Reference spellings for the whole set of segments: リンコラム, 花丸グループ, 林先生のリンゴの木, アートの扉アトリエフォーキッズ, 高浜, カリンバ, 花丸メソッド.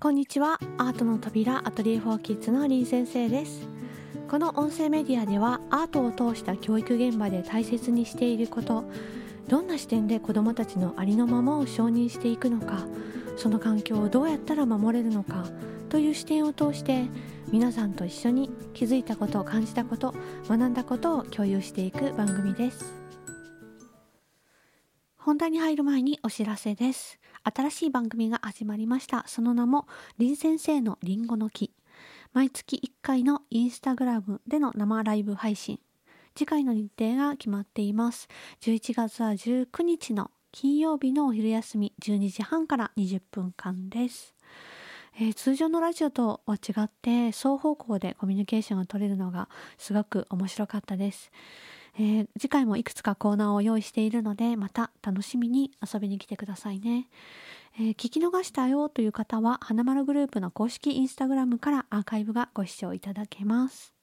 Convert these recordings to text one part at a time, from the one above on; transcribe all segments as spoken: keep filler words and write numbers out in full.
こんにちは、アートの扉アトリエフォーキッズの林先生です。この音声メディアではアートを通した教育現場で大切にしていること、どんな視点で子どもたちのありのままを承認していくのか、その環境をどうやったら守れるのかという視点を通して皆さんと一緒に気づいたこと、感じたこと、学んだことを共有していく番組です。本題に入る前にお知らせです。新しい番組が始まりました。その名も林先生のリンゴの木。毎月いっかいのインスタグラムでの生ライブ配信。次回の日程が決まっています。じゅういちがつはじゅうくにちの金曜日のお昼休みじゅうにじはんからにじゅっぷんかんです。えー、通常のラジオとは違って双方向でコミュニケーションが取れるのがすごく面白かったです。えー、次回もいくつかコーナーを用意しているので、また楽しみに遊びに来てくださいね。えー、聞き逃したよという方は花丸グループの公式インスタグラムからアーカイブがご視聴いただけます。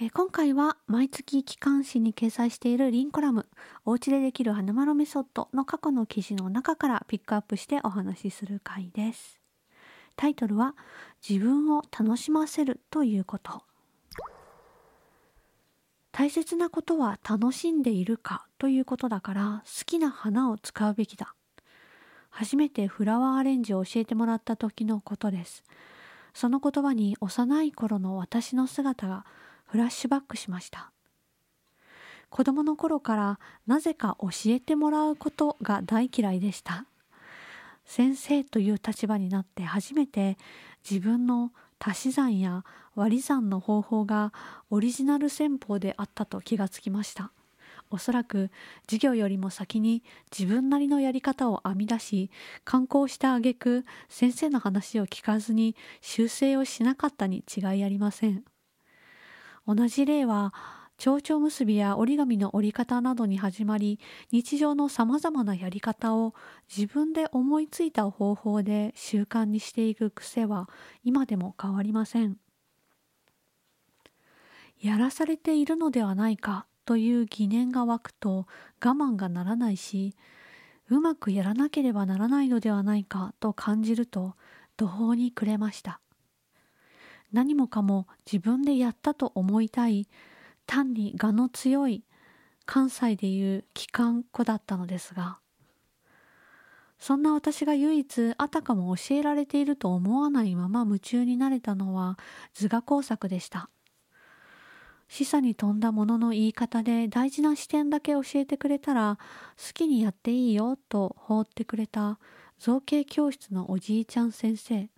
えー、今回は毎月期間誌に掲載しているリンコラム、おうちでできる花丸メソッドの過去の記事の中からピックアップしてお話しする回です。タイトルは自分を楽しませるということ。大切なことは楽しんでいるかということだから、好きな花を使うべきだ。初めてフラワーアレンジを教えてもらった時のことです。その言葉に幼い頃の私の姿がフラッシュバックしました。子供の頃からなぜか教えてもらうことが大嫌いでした。先生という立場になって初めて自分の足し算や割り算の方法がオリジナル戦法であったと気がつきました。おそらく授業よりも先に自分なりのやり方を編み出し、敢行した挙句、先生の話を聞かずに修正をしなかったに違いありません。同じ例は、蝶々結びや折り紙の折り方などに始まり、日常のさまざまなやり方を自分で思いついた方法で習慣にしていく癖は今でも変わりません。やらされているのではないかという疑念が湧くと我慢がならないし、うまくやらなければならないのではないかと感じると途方に暮れました。何もかも自分でやったと思いたい、単に我の強い関西でいう機関子だったのですが、そんな私が唯一あたかも教えられていると思わないまま夢中になれたのは図画工作でした。示唆に富んだものの言い方で大事な視点だけ教えてくれたら好きにやっていいよと放ってくれた造形教室のおじいちゃん先生。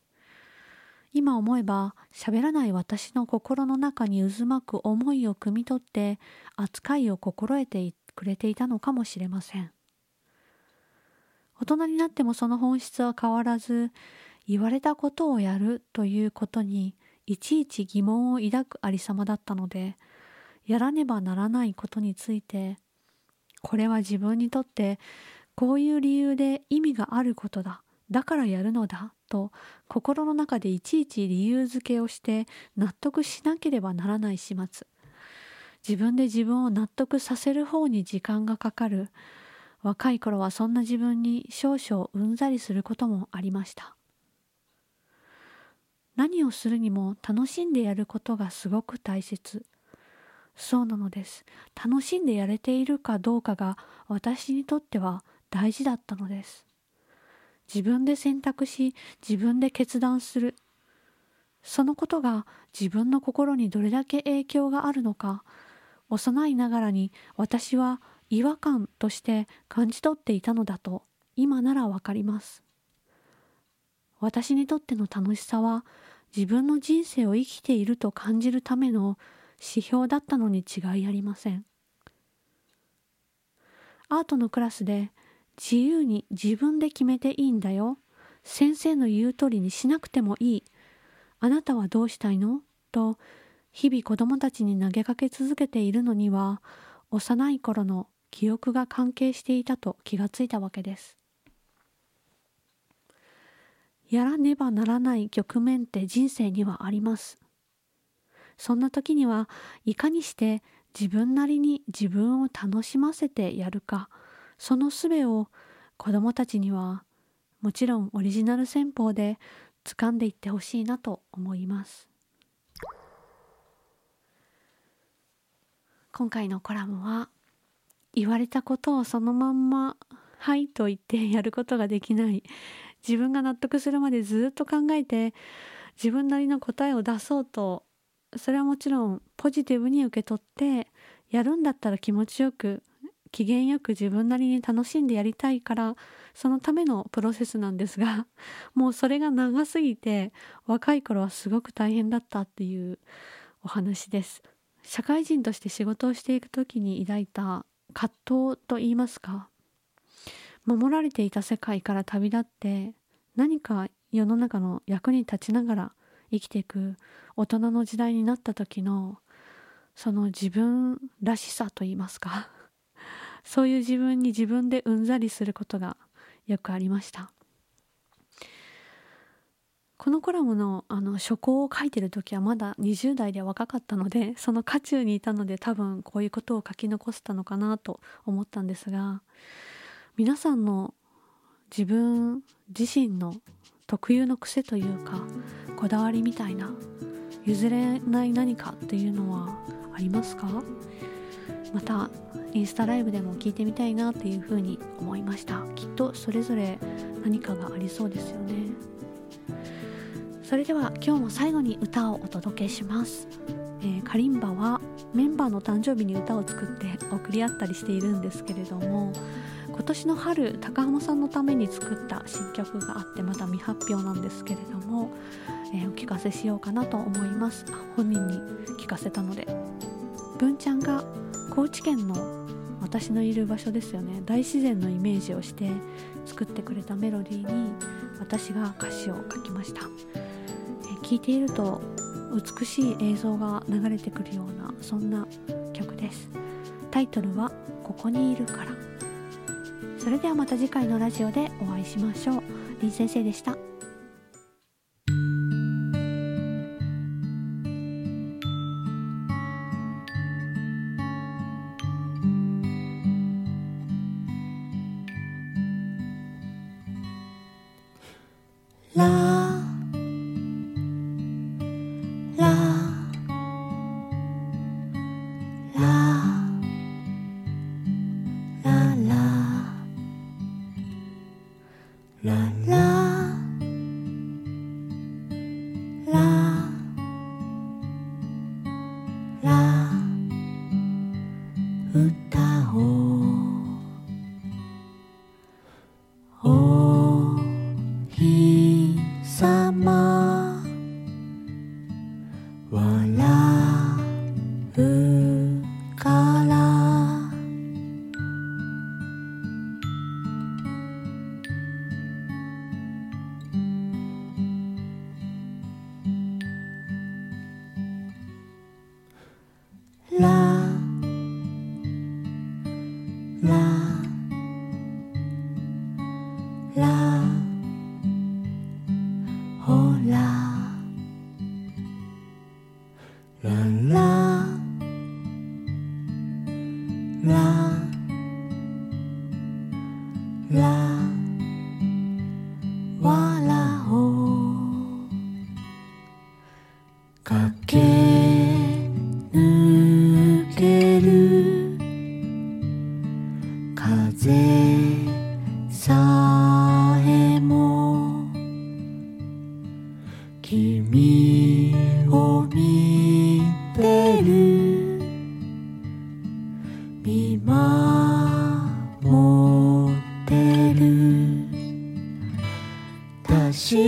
今思えば、喋らない私の心の中に渦巻く思いを汲み取って、扱いを心得てくれていたのかもしれません。大人になってもその本質は変わらず、言われたことをやるということに、いちいち疑問を抱くありさまだったので、やらねばならないことについて、これは自分にとって、こういう理由で意味があることだ、だからやるのだ、と心の中でいちいち理由付けをして納得しなければならない始末。自分で自分を納得させる方に時間がかかる。若い頃はそんな自分に少々うんざりすることもありました。何をするにも楽しんでやることがすごく大切。そうなのです。楽しんでやれているかどうかが私にとっては大事だったのです。自分で選択し、自分で決断する。そのことが自分の心にどれだけ影響があるのか、幼いながらに私は違和感として感じ取っていたのだと、今ならわかります。私にとっての楽しさは、自分の人生を生きていると感じるための指標だったのに違いありません。アートのクラスで、自由に自分で決めていいんだよ。先生の言う通りにしなくてもいい。あなたはどうしたいの？と日々子どもたちに投げかけ続けているのには、幼い頃の記憶が関係していたと気がついたわけです。やらねばならない局面って人生にはあります。そんな時にはいかにして自分なりに自分を楽しませてやるか、その術を子どもたちにはもちろんオリジナル戦法で掴んでいってほしいなと思います。今回のコラムは、言われたことをそのまんまはいと言ってやることができない、自分が納得するまでずっと考えて自分なりの答えを出そうと、それはもちろんポジティブに受け取って、やるんだったら気持ちよく機嫌よく自分なりに楽しんでやりたいから、そのためのプロセスなんですが、もうそれが長すぎて若い頃はすごく大変だったっていうお話です。社会人として仕事をしていく時に抱いた葛藤といいますか、守られていた世界から旅立って何か世の中の役に立ちながら生きていく大人の時代になった時のその自分らしさといいますか、そういう自分に自分でうんざりすることがよくありました。このコラムのあの初稿を書いてる時はまだにじゅう代で若かったので、その渦中にいたので多分こういうことを書き残したのかなと思ったんですが、皆さんの自分自身の特有の癖というかこだわりみたいな、譲れない何かっていうのはありますか？またインスタライブでも聞いてみたいなっていうふうに思いました。きっとそれぞれ何かがありそうですよね。それでは今日も最後に歌をお届けします、えー、カリンバはメンバーの誕生日に歌を作って送り合ったりしているんですけれども、今年の春高浜さんのために作った新曲があって、また未発表なんですけれども、えー、お聞かせしようかなと思います。本人に聞かせたので。文ちゃんが高知県の私のいる場所ですよね、大自然のイメージをして作ってくれたメロディーに私が歌詞を書きました。聴いていると美しい映像が流れてくるような、そんな曲です。タイトルはここにいるから。それではまた次回のラジオでお会いしましょう。りん先生でした。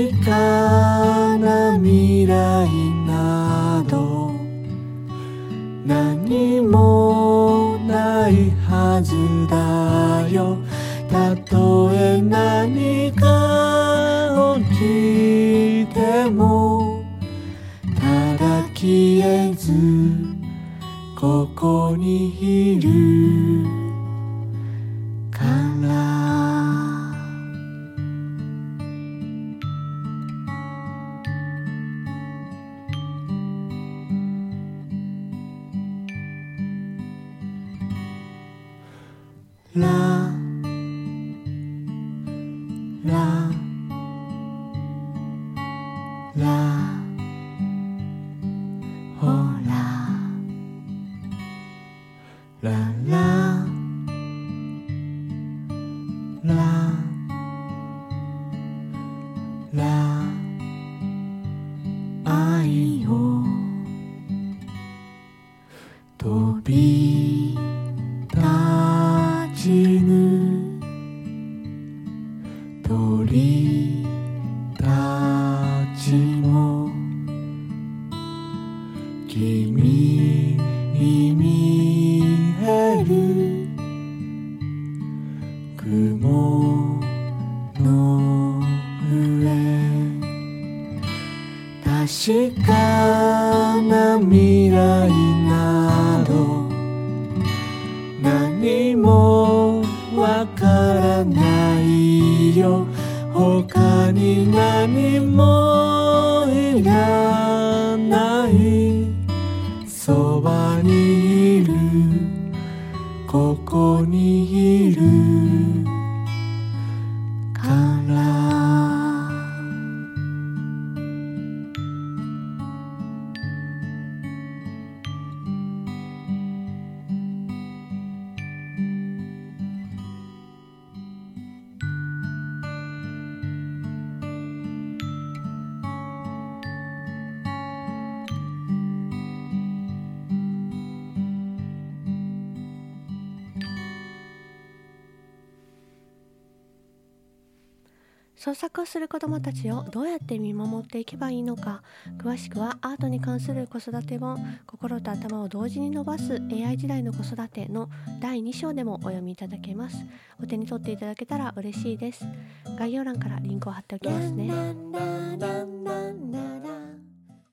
確かな未来など何もないはずだよ。たとえ何か起きてもただ消えずここにいるLa, la 鳥たちも君に見える雲の上、確かな未来など何もわからないよ、他に何もいらない、そばにいる、ここにいるから。創作をする子どもたちをどうやって見守っていけばいいのか、詳しくはアートに関する子育て本、心と頭を同時に伸ばす エーアイ 時代の子育てのだいに章でもお読みいただけます。お手に取っていただけたら嬉しいです。概要欄からリンクを貼っておきますね。